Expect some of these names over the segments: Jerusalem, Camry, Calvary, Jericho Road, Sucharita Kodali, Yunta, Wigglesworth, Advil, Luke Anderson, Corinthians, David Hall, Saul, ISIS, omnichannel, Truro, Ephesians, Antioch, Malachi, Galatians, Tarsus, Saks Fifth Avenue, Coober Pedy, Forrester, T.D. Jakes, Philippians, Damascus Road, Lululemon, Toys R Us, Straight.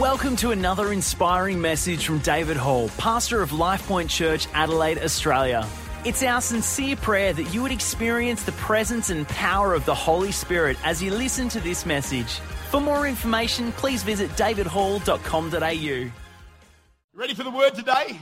Welcome to another inspiring message from David Hall, pastor of LifePoint Church, Adelaide, Australia. It's our sincere prayer that you would experience the presence and power of the Holy Spirit as you listen to this message. For more information, please visit davidhall.com.au. Ready for the word today?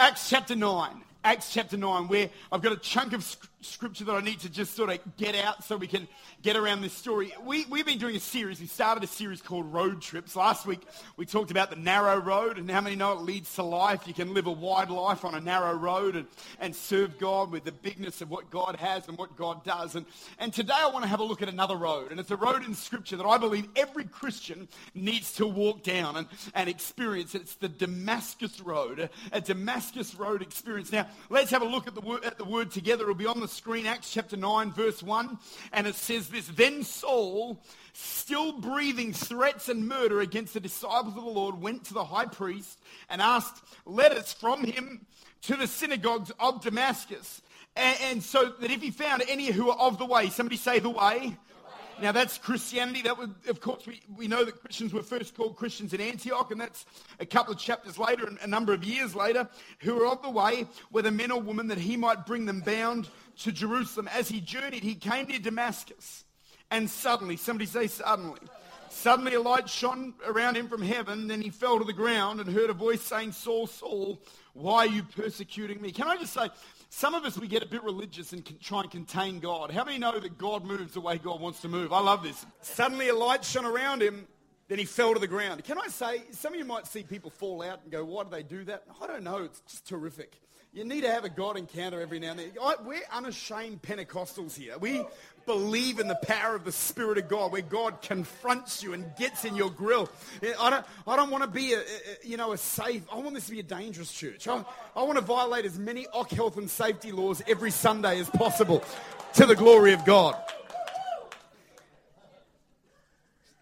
Acts chapter 9. Acts chapter 9, where I've got a chunk of scripture that I need to just sort of get out so we can get around this story. We've been doing a series. We started a series called Road Trips. Last week, we talked about the narrow road and how many know it leads to life. You can live a wide life on a narrow road and serve God with the bigness of what God has and what God does. And today, I want to have a look at another road. And it's a road in scripture that I believe every Christian needs to walk down and experience. It's the Damascus Road, a Damascus Road experience. Now, let's have a look at the word together. It'll be on the screen, Acts chapter 9, verse 1, and it says this: Then Saul, still breathing threats and murder against the disciples of the Lord, went to the high priest and asked letters from him to the synagogues of Damascus, and so that if he found any who were of the way, somebody say the way. Now, that's Christianity. That was, of course, we know that Christians were first called Christians in Antioch, and that's a couple of chapters later, and a number of years later, who were of the way, whether men or women, that he might bring them bound to Jerusalem. As he journeyed, he came near Damascus, and suddenly, somebody say suddenly, suddenly a light shone around him from heaven. Then he fell to the ground and heard a voice saying, Saul, Saul, why are you persecuting me? Can I just say, some of us, we get a bit religious and can try and contain God. How many know that God moves the way God wants to move? I love this. Suddenly a light shone around him, then he fell to the ground. Can I say, some of you might see people fall out and go, why do they do that? I don't know. It's just terrific. You need to have a God encounter every now and then. We're unashamed Pentecostals here. We believe in the power of the Spirit of God, where God confronts you and gets in your grill. I don't want to be a safe. I want this to be a dangerous church. I want to violate as many OCH health and safety laws every Sunday as possible, to the glory of God.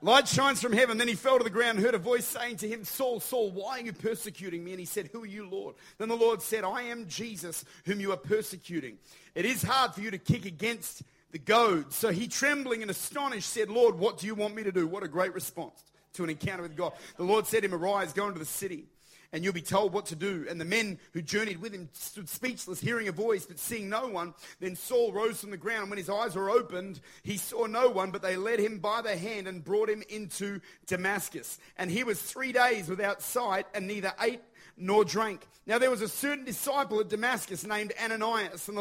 Light shines from heaven. Then he fell to the ground and heard a voice saying to him, Saul, Saul, why are you persecuting me? And he said, Who are you, Lord? Then the Lord said, I am Jesus, whom you are persecuting. It is hard for you to kick against the goad. So he, trembling and astonished, said, Lord, what do you want me to do? What a great response to an encounter with God. The Lord said to him, Arise, go into the city, and you'll be told what to do. And the men who journeyed with him stood speechless, hearing a voice, but seeing no one. Then Saul rose from the ground. When his eyes were opened, he saw no one, but they led him by the hand and brought him into Damascus. And he was 3 days without sight, and neither ate nor drank. Now there was a certain disciple at Damascus named Ananias, and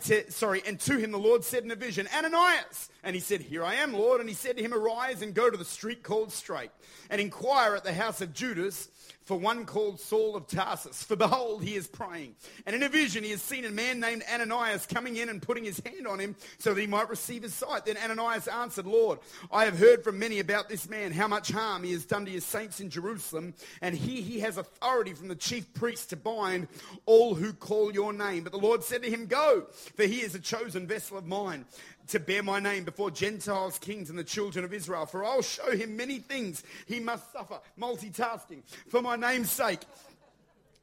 to him the Lord said in a vision, Ananias. And he said, Here I am, Lord. And he said to him, Arise and go to the street called Straight, and inquire at the house of Judas for one called Saul of Tarsus. For behold, he is praying. And in a vision he has seen a man named Ananias coming in and putting his hand on him so that he might receive his sight. Then Ananias answered, Lord, I have heard from many about this man, how much harm he has done to your saints in Jerusalem. And here he has authority from the chief priest to bind all who call your name. But the Lord said to him, Go, for he is a chosen vessel of mine, to bear my name before Gentiles, kings, and the children of Israel. For I'll show him many things he must suffer, multitasking, for my name's sake.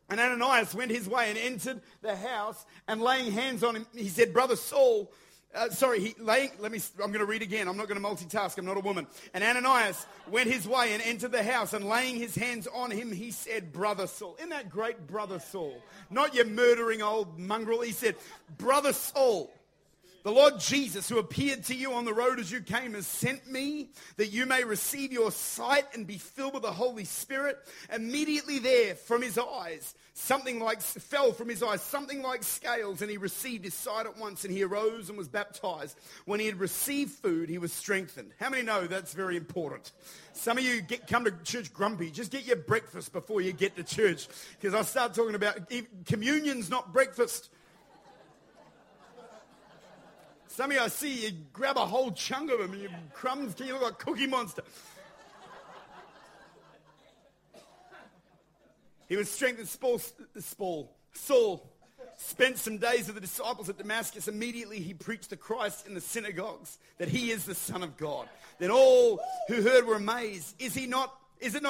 And Ananias went his way and entered the house, and laying hands on him, he said, Brother Saul, I'm going to read again. I'm not going to multitask. I'm not a woman. And Ananias went his way and entered the house, and laying his hands on him, he said, Brother Saul. Isn't that great, Brother Saul? Not your murdering old mongrel. He said, Brother Saul, the Lord Jesus, who appeared to you on the road as you came, has sent me that you may receive your sight and be filled with the Holy Spirit. Immediately there, from his eyes, something like scales, and he received his sight at once, and he arose and was baptized. When he had received food, he was strengthened. How many know that's very important? Some of you come to church grumpy. Just get your breakfast before you get to church, because I start talking about communion's not breakfast. Some of you, I see you grab a whole chunk of them and your crumbs, you look like Cookie Monster. He was strengthened. Saul spent some days with the disciples at Damascus. Immediately he preached the Christ in the synagogues, that he is the Son of God. Then all who heard were amazed. Is it not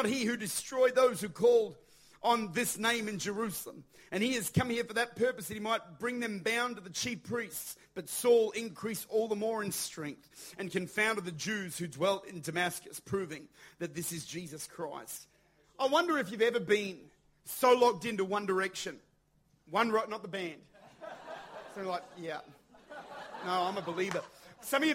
he who destroyed those who called on this name in Jerusalem. And he has come here for that purpose, that he might bring them bound to the chief priests. But Saul increased all the more in strength and confounded the Jews who dwelt in Damascus, proving that this is Jesus Christ. I wonder if you've ever been so locked into one direction. One right, not the band. So you're like, yeah. No, I'm a believer. Most of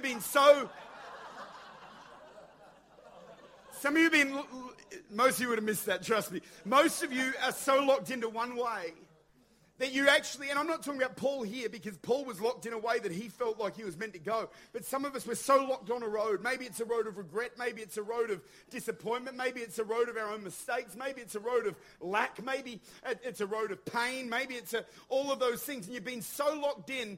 you would have missed that, trust me. Most of you are so locked into one way that you actually, and I'm not talking about Paul here, because Paul was locked in a way that he felt like he was meant to go. But some of us were so locked on a road. Maybe it's a road of regret. Maybe it's a road of disappointment. Maybe it's a road of our own mistakes. Maybe it's a road of lack. Maybe it's a road of pain. Maybe it's all of those things. And you've been so locked in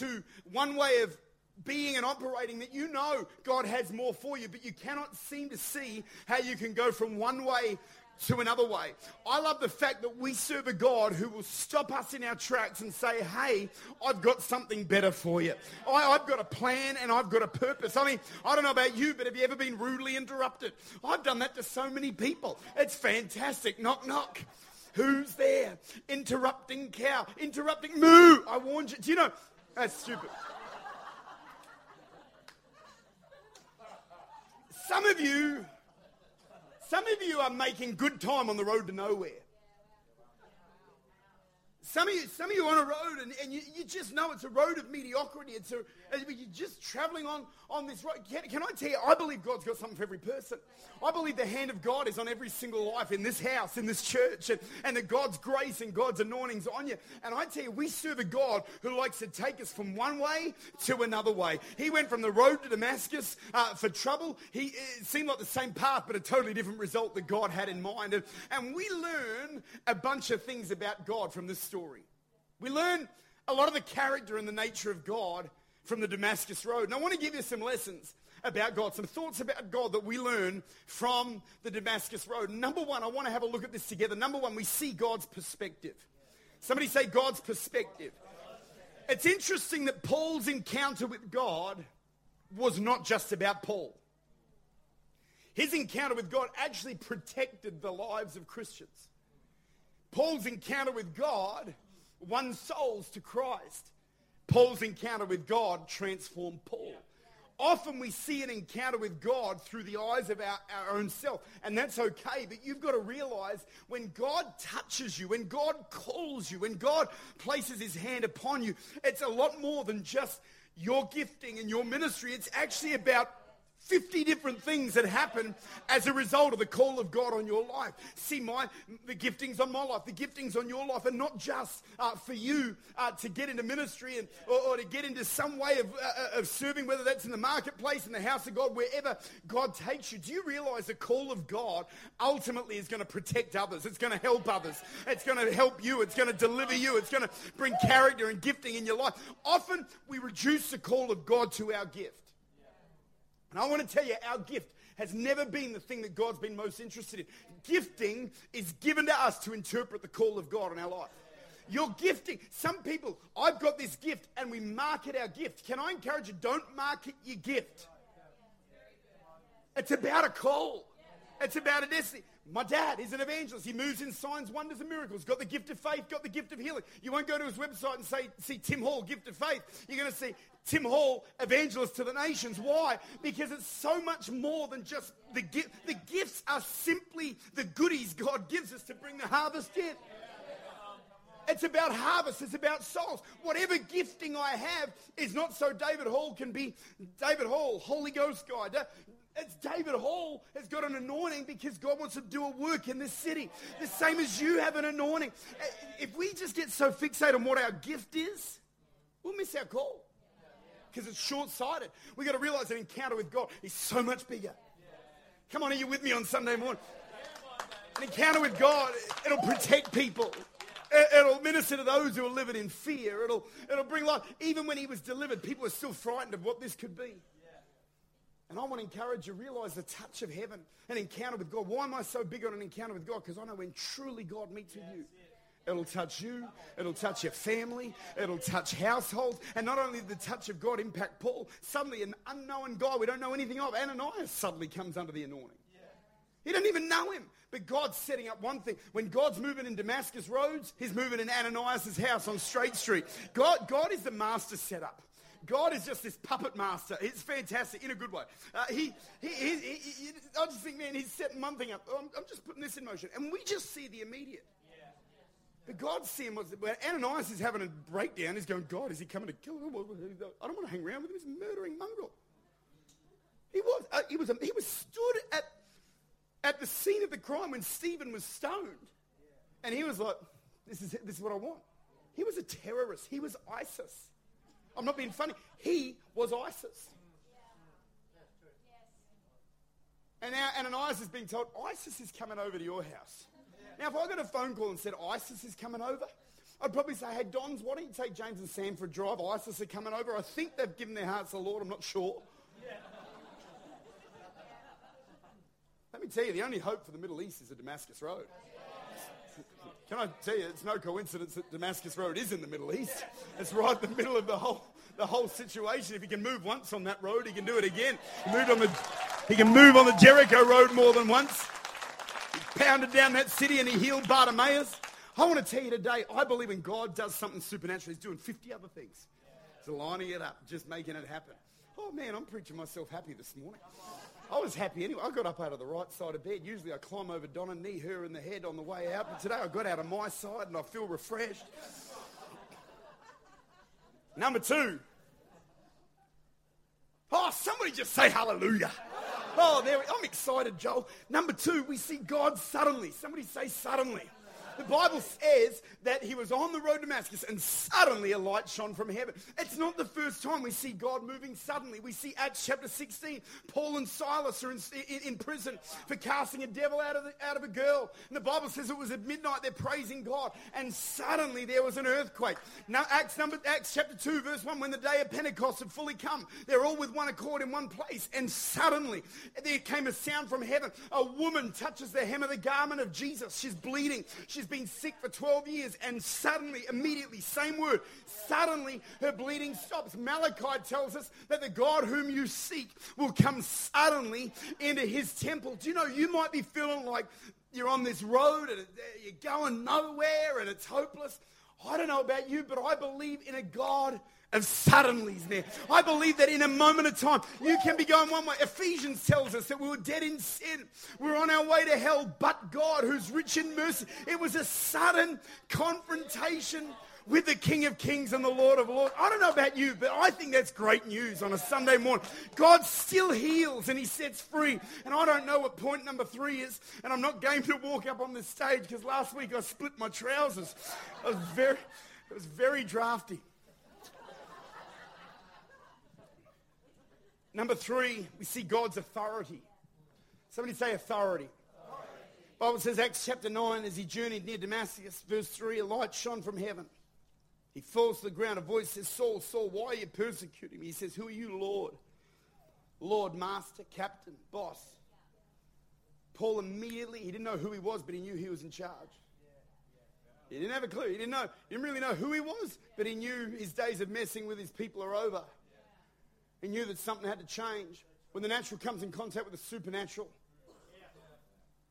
to one way of being and operating that you know God has more for you, but you cannot seem to see how you can go from one way to another way. I love the fact that we serve a God who will stop us in our tracks and say, hey, I've got something better for you. I've got a plan and I've got a purpose. I mean, I don't know about you, but have you ever been rudely interrupted? I've done that to so many people. It's fantastic. Knock, knock. Who's there? Interrupting cow. Interrupting moo. I warned you. Do you know? That's stupid. Some of you are making good time on the road to nowhere. Some of you on a road and you just know it's a road of mediocrity. You're just traveling on this road. Can I tell you, I believe God's got something for every person. I believe the hand of God is on every single life in this house, in this church, and that God's grace and God's anointing's on you. And I tell you, we serve a God who likes to take us from one way to another way. He went from the road to Damascus for trouble. It seemed like the same path, but a totally different result that God had in mind. And we learn a bunch of things about God from this story. We learn a lot of the character and the nature of God from the Damascus Road. And I want to give you some lessons about God, some thoughts about God that we learn from the Damascus Road. Number one, I want to have a look at this together. Number one, we see God's perspective. Somebody say God's perspective. It's interesting that Paul's encounter with God was not just about Paul. His encounter with God actually protected the lives of Christians. Paul's encounter with God won souls to Christ. Paul's encounter with God transformed Paul. Often we see an encounter with God through the eyes of our own self, and that's okay, but you've got to realize when God touches you, when God calls you, when God places his hand upon you, it's a lot more than just your gifting and your ministry. It's actually about 50 different things that happen as a result of the call of God on your life. See, the giftings on my life, the giftings on your life, and not just for you to get into ministry or to get into some way of serving, whether that's in the marketplace, in the house of God, wherever God takes you. Do you realize the call of God ultimately is going to protect others? It's going to help others. It's going to help you. It's going to deliver you. It's going to bring character and gifting in your life. Often we reduce the call of God to our gift. And I want to tell you, our gift has never been the thing that God's been most interested in. Gifting is given to us to interpret the call of God in our life. Your gifting, some people, I've got this gift, and we market our gift. Can I encourage you, don't market your gift. It's about a call. It's about a destiny. My dad is an evangelist. He moves in signs, wonders, and miracles. Got the gift of faith, got the gift of healing. You won't go to his website and say, see Tim Hall, gift of faith. You're going to see Tim Hall, evangelist to the nations. Why? Because it's so much more than just the gift. The gifts are simply the goodies God gives us to bring the harvest in. It's about harvest. It's about souls. Whatever gifting I have is not so David Hall can be David Hall, Holy Ghost guy. It's David Hall has got an anointing because God wants to do a work in this city. The same as you have an anointing. If we just get so fixated on what our gift is, we'll miss our call because it's short-sighted. We've got to realize an encounter with God is so much bigger. Come on, are you with me on Sunday morning? An encounter with God, it'll protect people. It'll minister to those who are living in fear. It'll bring life. Even when he was delivered, people are still frightened of what this could be. And I want to encourage you, realize the touch of heaven, an encounter with God. Why am I so big on an encounter with God? Because I know when truly God meets with you, it'll touch you, it'll touch your family, it'll touch households. And not only did the touch of God impact Paul, suddenly an unknown guy we don't know anything of, Ananias, suddenly comes under the anointing. He didn't even know him. But God's setting up one thing. When God's moving in Damascus Roads, he's moving in Ananias' house on Straight Street. God is the master setup. God is just this puppet master. It's fantastic in a good way. I just think, man, he's setting one thing up. I'm just putting this in motion. And we just see the immediate. Yeah. But God's seeing what's... When Ananias is having a breakdown, he's going, God, is he coming to kill him? I don't want to hang around with him. He's a murdering mongrel. He was stood at the scene of the crime when Stephen was stoned. And he was like, this is what I want. He was a terrorist. He was ISIS. I'm not being funny. He was ISIS. And now Ananias is being told, ISIS is coming over to your house. Now, if I got a phone call and said, ISIS is coming over, I'd probably say, hey, Dons, why don't you take James and Sam for a drive? ISIS are coming over. I think they've given their hearts to the Lord. I'm not sure. Let me tell you, the only hope for the Middle East is a Damascus Road. Can I tell you, it's no coincidence that Damascus Road is in the Middle East. It's right in the middle of the whole situation. If he can move once on that road, he can do it again. He can move on the Jericho Road more than once. He pounded down that city and he healed Bartimaeus. I want to tell you today, I believe when God does something supernatural, he's doing 50 other things. He's lining it up, just making it happen. Oh man, I'm preaching myself happy this morning. I was happy anyway. I got up out of the right side of bed. Usually I climb over Donna, knee her in the head on the way out. But today I got out of my side and I feel refreshed. Number two. Oh, somebody just say hallelujah. Oh, I'm excited, Joel. Number two, we see God suddenly. Somebody say suddenly. The Bible says that he was on the road to Damascus and suddenly a light shone from heaven. It's not the first time we see God moving suddenly. We see Acts chapter 16, Paul and Silas are in prison for casting a devil out of a girl. And the Bible says it was at midnight, they're praising God. And suddenly there was an earthquake. Now Acts chapter 2 verse 1, when the day of Pentecost had fully come, they're all with one accord in one place. And suddenly there came a sound from heaven. A woman touches the hem of the garment of Jesus. She's bleeding. She's been sick for 12 years and suddenly, immediately, same word, suddenly her bleeding stops. Malachi tells us that the God whom you seek will come suddenly into his temple. Do you know, you might be feeling like you're on this road and you're going nowhere and it's hopeless. I don't know about you, but I believe in a God of suddenlies now. I believe that in a moment of time, you can be going one way. Ephesians tells us that we were dead in sin. We were on our way to hell, but God, who's rich in mercy. It was a sudden confrontation with the King of Kings and the Lord of Lords. I don't know about you, but I think that's great news on a Sunday morning. God still heals and he sets free. And I don't know what point number three is, and I'm not game to walk up on this stage because last week I split my trousers. It was very drafty. Number three, we see God's authority. Somebody say authority. The Bible says, Acts chapter 9, as he journeyed near Damascus, verse 3, a light shone from heaven. He falls to the ground. A voice says, Saul, Saul, why are you persecuting me? He says, who are you, Lord? Lord, master, captain, boss. Paul immediately, he didn't know who he was, but he knew he was in charge. He didn't have a clue. He didn't really know who he was, but he knew his days of messing with his people are over. He knew that something had to change. When the natural comes in contact with the supernatural.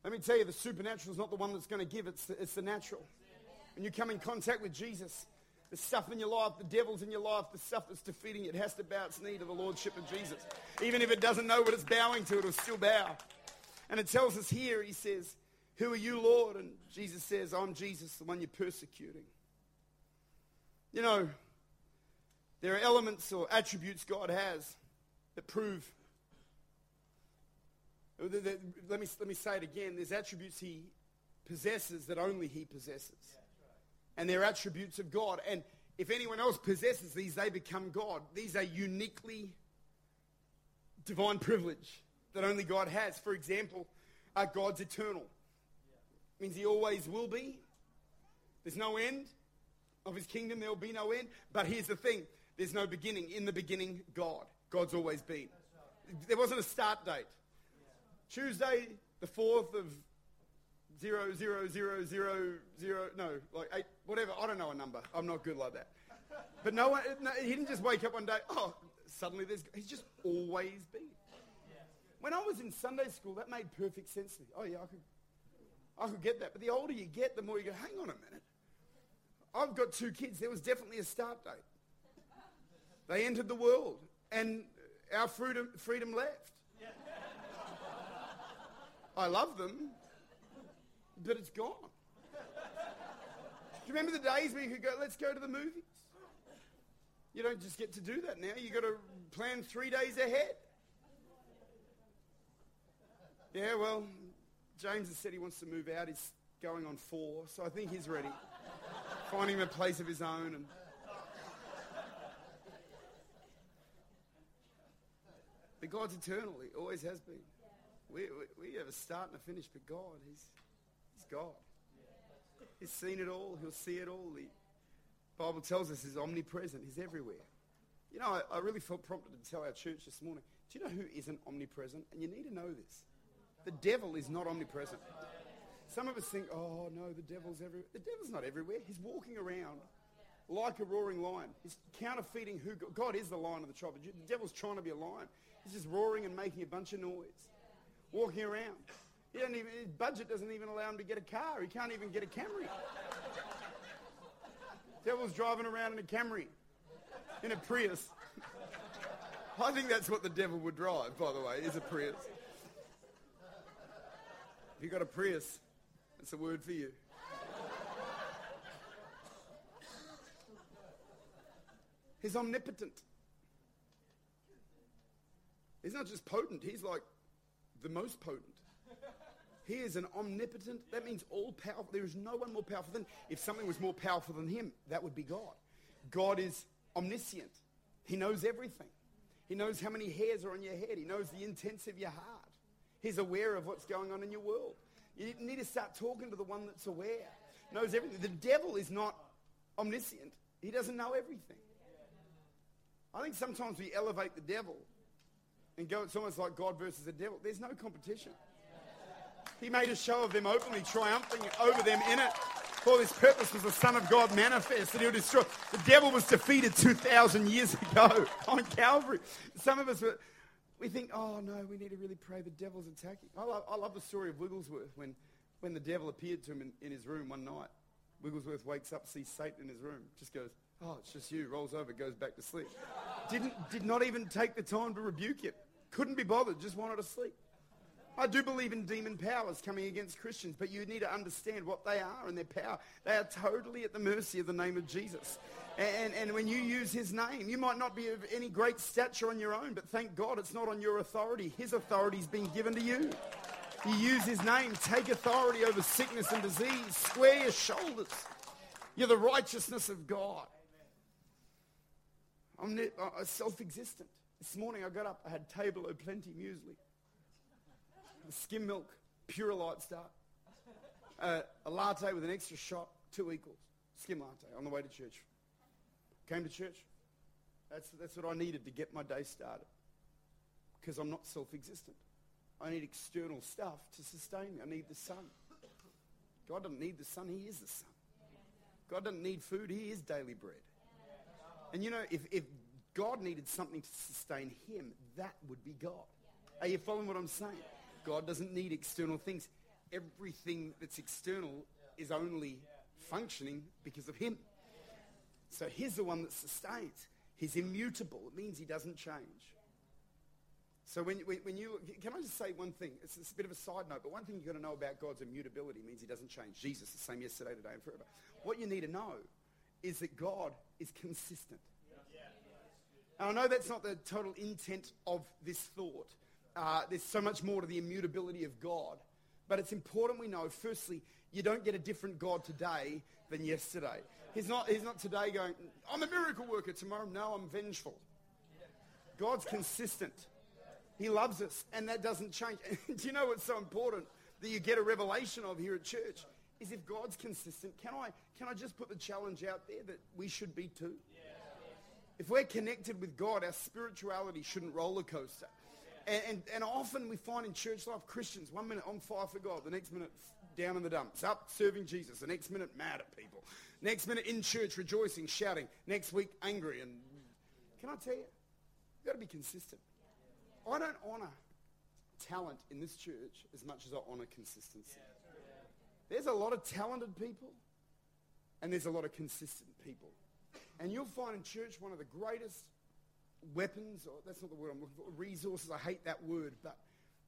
Let me tell you, the supernatural is not the one that's going to give, it's the natural. When you come in contact with Jesus, the stuff in your life, the devil's in your life, the stuff that's defeating it has to bow its knee to the Lordship of Jesus. Even if it doesn't know what it's bowing to, it'll still bow. And it tells us here, he says, who are you, Lord? And Jesus says, I'm Jesus, the one you're persecuting. You know, there are elements or attributes God has that prove... Let me say it again. There's attributes he possesses that only he possesses. And they're attributes of God. And if anyone else possesses these, they become God. These are uniquely divine privilege that only God has. For example, God's eternal. It means he always will be. There's no end of his kingdom. There will be no end. But here's the thing. There's no beginning. In the beginning, God. God's always been. There wasn't a start date. Tuesday, the 4th of 000000, no, like 8, whatever. I don't know a number. I'm not good like that. But he didn't just wake up one day, oh, suddenly he's just always been. When I was in Sunday school, that made perfect sense to me. Oh, yeah, I could get that. But the older you get, the more you go, hang on a minute. I've got two kids. There was definitely a start date. They entered the world, and our freedom left. I love them, but it's gone. Do you remember the days where you could go, let's go to the movies? You don't just get to do that now. You've got to plan 3 days ahead. Yeah, well, James has said he wants to move out. He's going on 4, so I think he's ready. Finding a place of his own. And but God's eternal. He always has been. We have a start and a finish, but God, he's God. He's seen it all. He'll see it all. The Bible tells us he's omnipresent. He's everywhere. You know, I really felt prompted to tell our church this morning, do you know who isn't omnipresent? And you need to know this. The devil is not omnipresent. Some of us think, oh, no, the devil's everywhere. The devil's not everywhere. He's walking around like a roaring lion. He's counterfeiting who God is, the lion of the tribe. The devil's trying to be a lion. He's just roaring and making a bunch of noise, walking around. His budget doesn't even allow him to get a car. He can't even get a Camry. The devil's driving around in a Camry, in a Prius. I think that's what the devil would drive, by the way, is a Prius. If you got a Prius, it's a word for you. He's omnipotent. He's not just potent, he's like the most potent. He is an omnipotent, that means all powerful. There is no one more powerful than, if something was more powerful than him, that would be God. God is omniscient. He knows everything. He knows how many hairs are on your head. He knows the intents of your heart. He's aware of what's going on in your world. You need to start talking to the one that's aware, knows everything. The devil is not omniscient. He doesn't know everything. I think sometimes we elevate the devil and go, it's almost like God versus the devil. There's no competition. He made a show of them openly, triumphing over them in it. For this purpose was the Son of God manifest, that he'll destroy. The devil was defeated 2,000 years ago on Calvary. Some of us were... We think, oh, no, we need to really pray. The devil's attacking. I love the story of Wigglesworth when the devil appeared to him in his room one night. Wigglesworth wakes up, sees Satan in his room, just goes, oh, it's just you, rolls over, goes back to sleep. Did not even take the time to rebuke him. Couldn't be bothered, just wanted to sleep. I do believe in demon powers coming against Christians, but you need to understand what they are and their power. They are totally at the mercy of the name of Jesus. And when you use his name, you might not be of any great stature on your own, but thank God it's not on your authority. His authority's been given to you. You use his name, take authority over sickness and disease, square your shoulders. You're the righteousness of God. I'm self-existent. This morning I got up, I had table o' plenty muesli. Skim milk, Purolite start, a latte with an extra shot, 2 equals, skim latte on the way to church. Came to church. That's what I needed to get my day started, because I'm not self-existent. I need external stuff to sustain me. I need the sun. God doesn't need the sun. He is the sun. God doesn't need food. He is daily bread. And you know, if God needed something to sustain him, that would be God. Are you following what I'm saying? God doesn't need external things. Everything that's external is only functioning because of him. So he's the one that sustains. He's immutable. It means he doesn't change. So when you... Can I just say one thing? It's a bit of a side note, but one thing you've got to know about God's immutability means he doesn't change. Jesus, the same yesterday, today, and forever. What you need to know is that God is consistent. And I know that's not the total intent of this thought. There's so much more to the immutability of God. But it's important we know, firstly, you don't get a different God today than yesterday. He's not today going, I'm a miracle worker. Tomorrow, no, I'm vengeful. God's consistent. He loves us, and that doesn't change. And do you know what's so important that you get a revelation of here at church? Is if God's consistent, can I just put the challenge out there that we should be too? If we're connected with God, our spirituality shouldn't roller coaster. And often we find in church life, Christians, 1 minute on fire for God, the next minute down in the dumps, up serving Jesus, the next minute mad at people, next minute in church rejoicing, shouting, next week angry. And can I tell you, you've got to be consistent. I don't honour talent in this church as much as I honor consistency. There's a lot of talented people, and there's a lot of consistent people. And you'll find in church one of the greatest weapons, or that's not the word I'm looking for, resources, I hate that word, but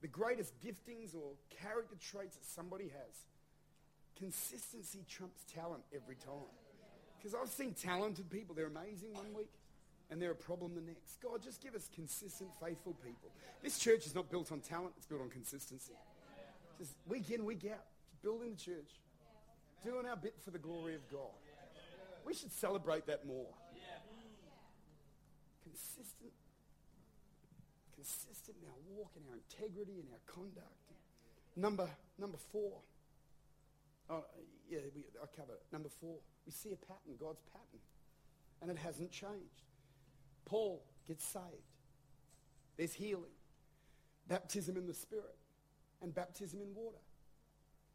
the greatest giftings or character traits that somebody has. Consistency trumps talent every time. Because I've seen talented people, they're amazing one week, and they're a problem the next. God, just give us consistent, faithful people. This church is not built on talent, it's built on consistency. Just week in, week out, building the church, doing our bit for the glory of God. We should celebrate that more. Consistent in our walk, in our integrity, in our conduct. Number four. I covered it. Number four. We see a pattern, God's pattern. And it hasn't changed. Paul gets saved. There's healing. Baptism in the Spirit. And baptism in water.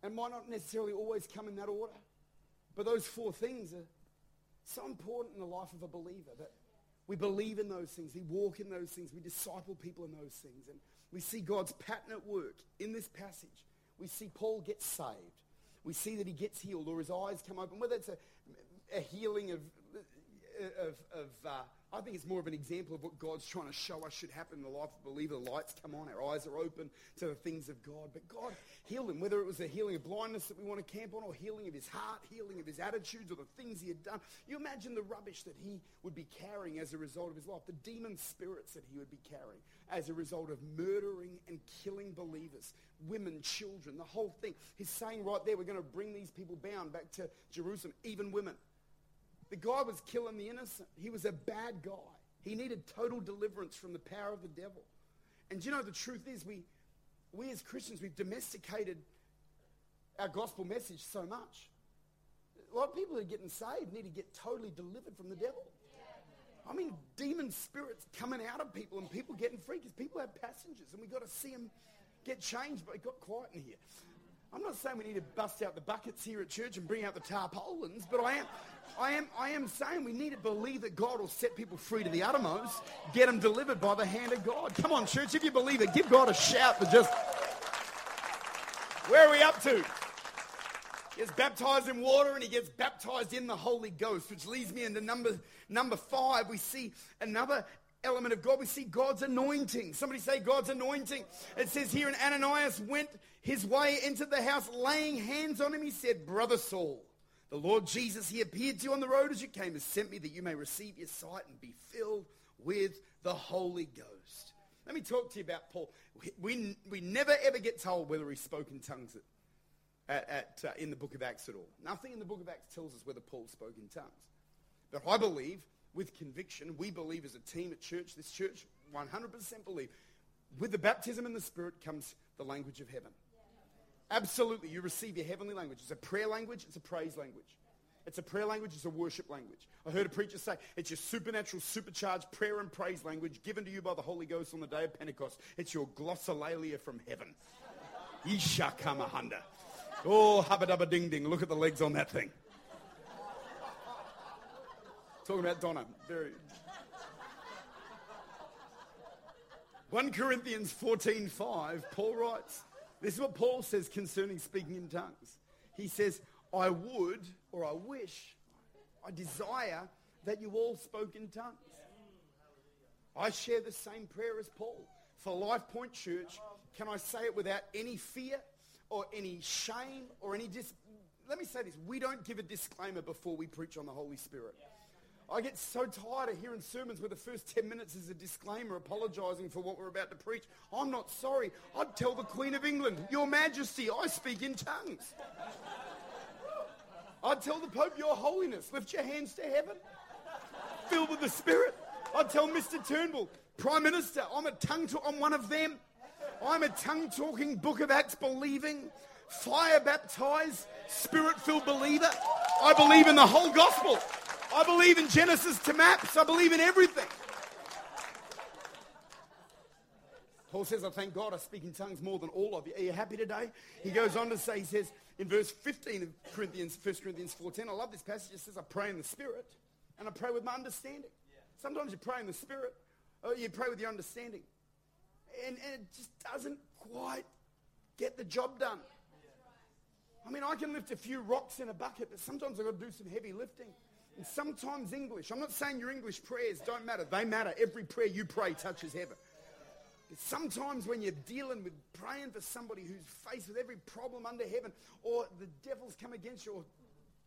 And might not necessarily always come in that order. But those four things are so important in the life of a believer that we believe in those things. We walk in those things. We disciple people in those things. And we see God's pattern at work in this passage. We see Paul gets saved. We see that he gets healed or his eyes come open. Whether it's a healing I think it's more of an example of what God's trying to show us should happen in the life of a believer. The lights come on, our eyes are open to the things of God. But God healed him, whether it was a healing of blindness that we want to camp on, or healing of his heart, healing of his attitudes, or the things he had done. You imagine the rubbish that he would be carrying as a result of his life, the demon spirits that he would be carrying as a result of murdering and killing believers, women, children, the whole thing. He's saying right there, we're going to bring these people bound back to Jerusalem, even women. The guy was killing the innocent. He was a bad guy. He needed total deliverance from the power of the devil. And you know, the truth is, we as Christians, we've domesticated our gospel message so much. A lot of people who are getting saved need to get totally delivered from the devil. I mean, demon spirits coming out of people and people getting free because people have passengers and we've got to see them get changed. But it got quiet in here. I'm not saying we need to bust out the buckets here at church and bring out the tarpaulins, but I am saying we need to believe that God will set people free to the uttermost, get them delivered by the hand of God. Come on, church, if you believe it, give God a shout for just... Where are we up to? He gets baptized in water and he gets baptized in the Holy Ghost, which leads me into number five. We see another element of God. We see God's anointing. Somebody say God's anointing. It says here, and Ananias went his way into the house, laying hands on him. He said, "Brother Saul, the Lord Jesus, he appeared to you on the road as you came, has sent me that you may receive your sight and be filled with the Holy Ghost." Let me talk to you about Paul. We never ever get told whether he spoke in tongues in the book of Acts at all. Nothing in the book of Acts tells us whether Paul spoke in tongues. But I believe, with conviction, we believe as a team at church, this church 100% believe, with the baptism in the Spirit comes the language of heaven. Absolutely, you receive your heavenly language. It's a prayer language, it's a praise language. It's a prayer language, it's a worship language. I heard a preacher say, it's your supernatural, supercharged prayer and praise language given to you by the Holy Ghost on the day of Pentecost. It's your glossolalia from heaven. Yeshakamahanda. Oh, hubba-dubba ding-ding, look at the legs on that thing. Talking about Donna. 1 Corinthians 14:5, Paul writes, this is what Paul says concerning speaking in tongues. He says, I desire that you all spoke in tongues. I share the same prayer as Paul. For LifePoint Church, can I say it without any fear or any shame or any... Let me say this. We don't give a disclaimer before we preach on the Holy Spirit. I get so tired of hearing sermons where the first 10 minutes is a disclaimer apologizing for what we're about to preach. I'm not sorry. I'd tell the Queen of England, "Your Majesty, I speak in tongues." I'd tell the Pope, "Your Holiness, lift your hands to heaven, filled with the Spirit." I'd tell Mr. Turnbull, "Prime Minister, I'm one of them. I'm a tongue-talking, Book of Acts believing, fire-baptized, Spirit-filled believer. I believe in the whole gospel. I believe in Genesis to maps. I believe in everything." Paul says, "I thank God I speak in tongues more than all of you." Are you happy today? He goes on to say, he says in verse 15 of 1 Corinthians 14, I love this passage. It says, "I pray in the Spirit and I pray with my understanding." Sometimes you pray in the Spirit or you pray with your understanding. And it just doesn't quite get the job done. I mean, I can lift a few rocks in a bucket, but sometimes I've got to do some heavy lifting. And sometimes English. I'm not saying your English prayers don't matter. They matter. Every prayer you pray touches heaven. But sometimes when you're dealing with praying for somebody who's faced with every problem under heaven, or the devil's come against you, or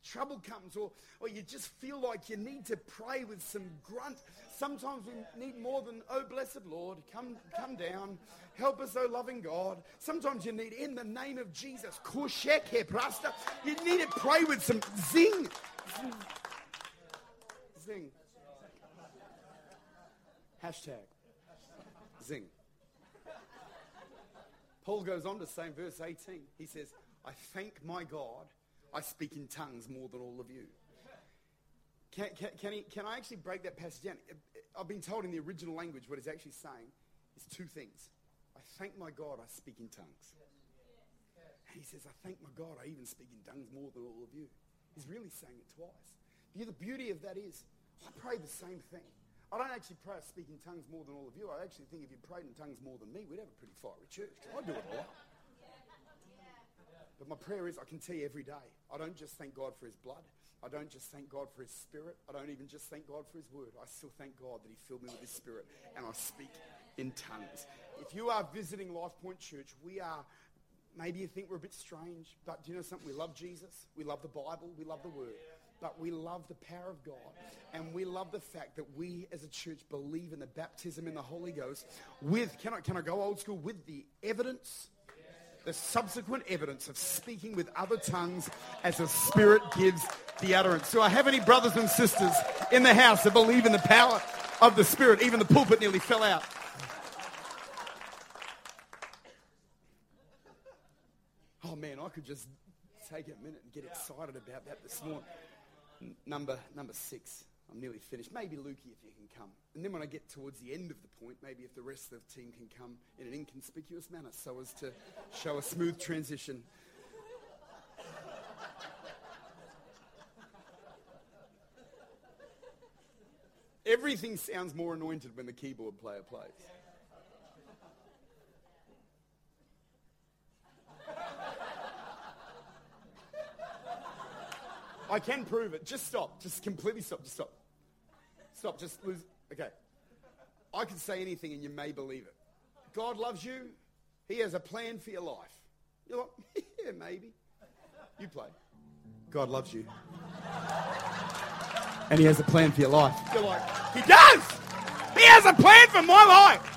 trouble comes, or you just feel like you need to pray with some grunt. Sometimes we need more than, oh, blessed Lord, come down. Help us, oh, loving God. Sometimes you need, in the name of Jesus, kushek he brasta. You need to pray with some zing. Zing. Hashtag. Zing. Paul goes on to say in verse 18, he says, I thank my God I speak in tongues more than all of you. Can I actually break that passage down? I've been told in the original language what it's actually saying is two things. I thank my God I speak in tongues. And he says, I thank my God I even speak in tongues more than all of you. He's really saying it twice. The beauty of that is, I pray the same thing. I don't actually pray I speak in tongues more than all of you. I actually think if you prayed in tongues more than me, we'd have a pretty fiery church. I do it a lot. But my prayer is, I can tell you every day, I don't just thank God for his blood. I don't just thank God for his spirit. I don't even just thank God for his word. I still thank God that he filled me with his spirit and I speak in tongues. If you are visiting LifePoint Church, we are, maybe you think we're a bit strange, but do you know something? We love Jesus. We love the Bible. We love the word. But we love the power of God, and we love the fact that we as a church believe in the baptism in the Holy Ghost with, can I go old school, with the evidence, the subsequent evidence of speaking with other tongues as the Spirit gives the utterance. Do I have any brothers and sisters in the house that believe in the power of the Spirit? Even the pulpit nearly fell out. Oh man, I could just take a minute and get excited about that this morning. Number six. I'm nearly finished. Maybe Lukey, if you can come. And then when I get towards the end of the point, maybe if the rest of the team can come in an inconspicuous manner so as to show a smooth transition. Everything sounds more anointed when the keyboard player plays. I can prove it. Just stop. Just completely stop. Just stop. Stop. Just lose. Okay. I can say anything and you may believe it. God loves you. He has a plan for your life. You're like, yeah, maybe. You play. God loves you. And he has a plan for your life. You're like, he does. He has a plan for my life.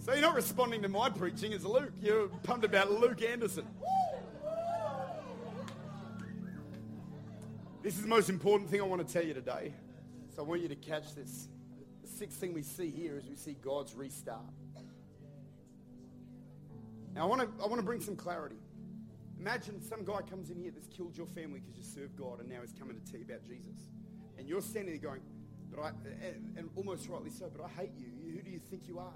So you're not responding to my preaching as Luke. You're pumped about Luke Anderson. This is the most important thing I want to tell you today. So I want you to catch this. The sixth thing we see here is we see God's restart. Now I want to bring some clarity. Imagine some guy comes in here that's killed your family because you served God and now he's coming to tell you about Jesus. And you're standing there going, but and almost rightly so, but I hate you. Who do you think you are?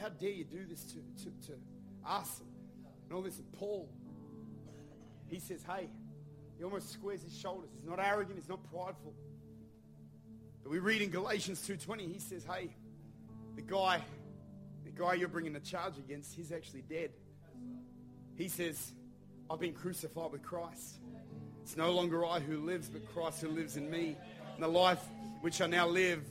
How dare you do this to us and all this? And Paul, he says, hey, he almost squares his shoulders. He's not arrogant. He's not prideful. But we read in Galatians 2:20, he says, hey, the guy you're bringing the charge against, he's actually dead. He says, I've been crucified with Christ. It's no longer I who lives, but Christ who lives in me. And the life which I now live,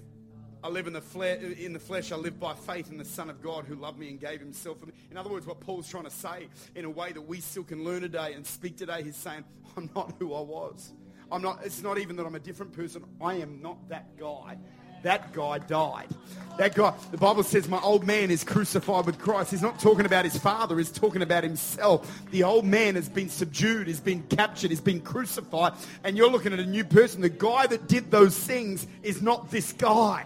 I live in the flesh, I live by faith in the Son of God who loved me and gave himself for me. In other words, what Paul's trying to say in a way that we still can learn today and speak today, he's saying, I'm not who I was. I'm not. It's not even that I'm a different person. I am not that guy. That guy died. That guy, the Bible says, my old man is crucified with Christ. He's not talking about his father. He's talking about himself. The old man has been subdued. He's been captured. He's been crucified. And you're looking at a new person. The guy that did those things is not this guy.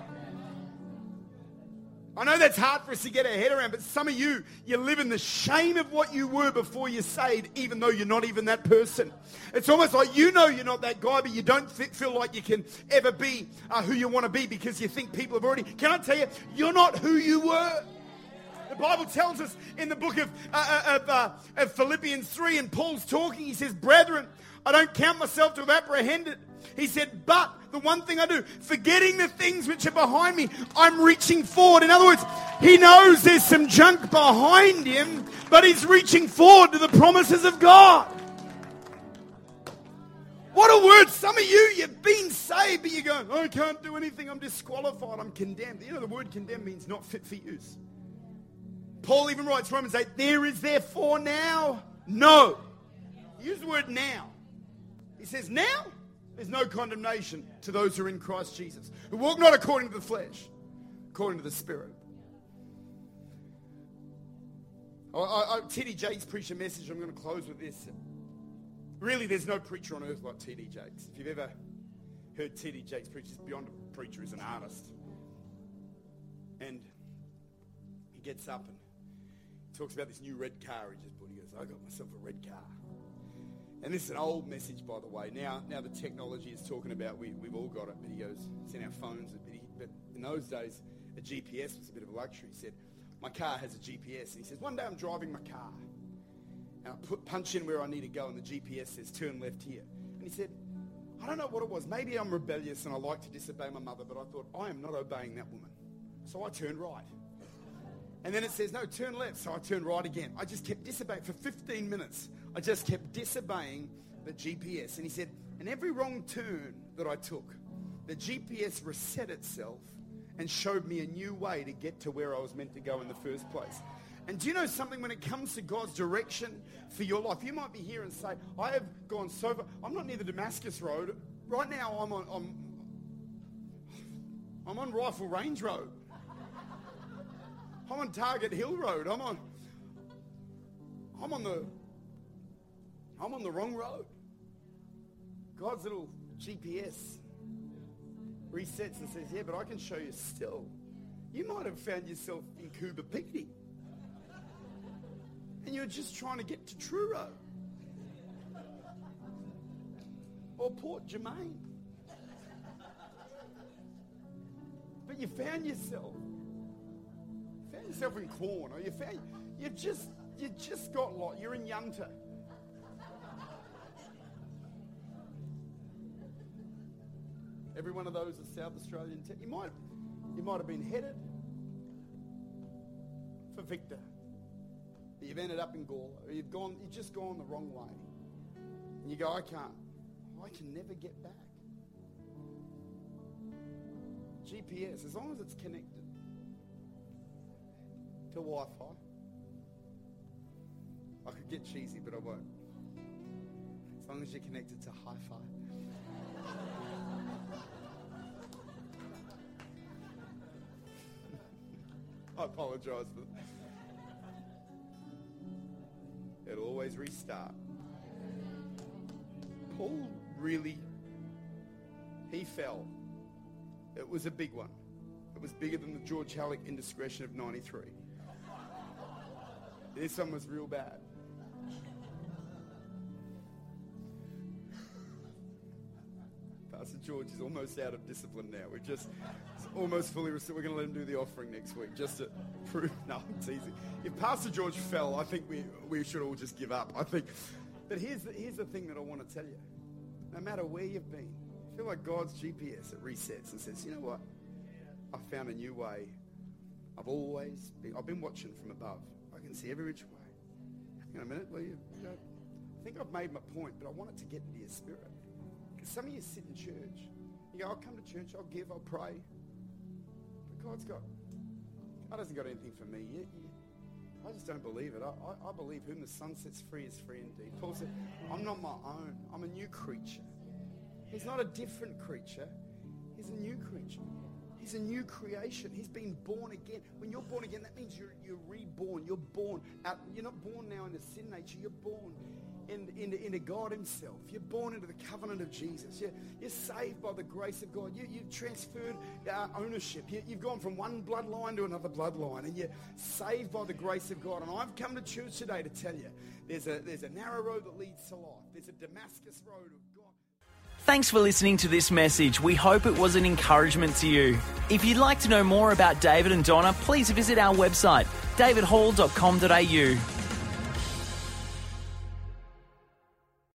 I know that's hard for us to get our head around, but some of you live in the shame of what you were before you saved, even though you're not even that person. It's almost like you know you're not that guy, but you don't feel like you can ever be who you want to be because you think people have already... Can I tell you, you're not who you were. The Bible tells us in the book of Philippians 3, and Paul's talking, he says, brethren, I don't count myself to have apprehended. He said, but the one thing I do, forgetting the things which are behind me, I'm reaching forward. In other words, he knows there's some junk behind him, but he's reaching forward to the promises of God. What a word. Some of you, you've been saved, but you go, I can't do anything. I'm disqualified. I'm condemned. You know, the word condemned means not fit for use. Paul even writes Romans 8, there is therefore now no. He used the word now. He says, now there's no condemnation to those who are in Christ Jesus, who walk not according to the flesh, according to the Spirit. T.D. Jakes preached a message. I'm going to close with this. Really, there's no preacher on earth like T.D. Jakes. If you've ever heard T.D. Jakes preach, he's beyond a preacher. He's an artist. And he gets up and he talks about this new red car he just bought. He goes, I got myself a red car. And this is an old message, by the way. Now the technology is talking about, we've all got it, but he goes, it's in our phones. But in those days, a GPS was a bit of a luxury. He said, my car has a GPS. And he says, one day I'm driving my car. And I punch in where I need to go, and the GPS says, turn left here. And he said, I don't know what it was. Maybe I'm rebellious and I like to disobey my mother, but I thought, I am not obeying that woman. So I turned right. And then it says, no, turn left. So I turned right again. I just kept disobeying for 15 minutes. I just kept disobeying the GPS. And he said, and every wrong turn that I took, the GPS reset itself and showed me a new way to get to where I was meant to go in the first place. And do you know something? When it comes to God's direction for your life, you might be here and say, I have gone so far. I'm not near the Damascus Road. Right now, I'm on Rifle Range Road. I'm on Target Hill Road. I'm on the wrong road. God's little GPS resets and says, yeah, but I can show you still. You might have found yourself in Coober Pedy. And you're just trying to get to Truro. Or Port Germein. But you found yourself. You found yourself in Corn. Or you just got lost. You're in Yunta. Every one of those is South Australian. You might have been headed for Victor. But you've ended up in Gaula. Or you've just gone the wrong way. And you go, I can't. I can never get back. GPS, as long as it's connected to Wi-Fi. I could get cheesy, but I won't. As long as you're connected to hi-fi. I apologize for that. It'll always restart. Paul really, he fell. It was a big one. It was bigger than the George Halleck indiscretion of 93. This one was real bad. Pastor George is almost out of discipline now. It's almost fully restored. We're going to let him do the offering next week just to prove. No, it's easy. If Pastor George fell, I think we should all just give up. I think. But here's the thing that I want to tell you. No matter where you've been, I feel like God's GPS, it resets and says, you know what? I've found a new way. I've been watching from above. I can see every which way. Hang on a minute, will you? I think I've made my point, but I want it to get into your spirit. Some of you sit in church. You go, I'll come to church, I'll give, I'll pray. But God hasn't got anything for me yet. I just don't believe it. I believe whom the sun sets free is free indeed. Paul said, I'm not my own. I'm a new creature. He's not a different creature. He's a new creature. He's a new creation. He's been born again. When you're born again, that means you're reborn. You're born out. You're not born now into sin nature. You're born into God himself. You're born into the covenant of Jesus. You're saved by the grace of God. You've transferred ownership. You've gone from one bloodline to another bloodline, and you're saved by the grace of God. And I've come to church today to tell you there's a narrow road that leads to life. There's a Damascus Road of God. Thanks for listening to this message. We hope it was an encouragement to you. If you'd like to know more about David and Donna, please visit our website, davidhall.com.au.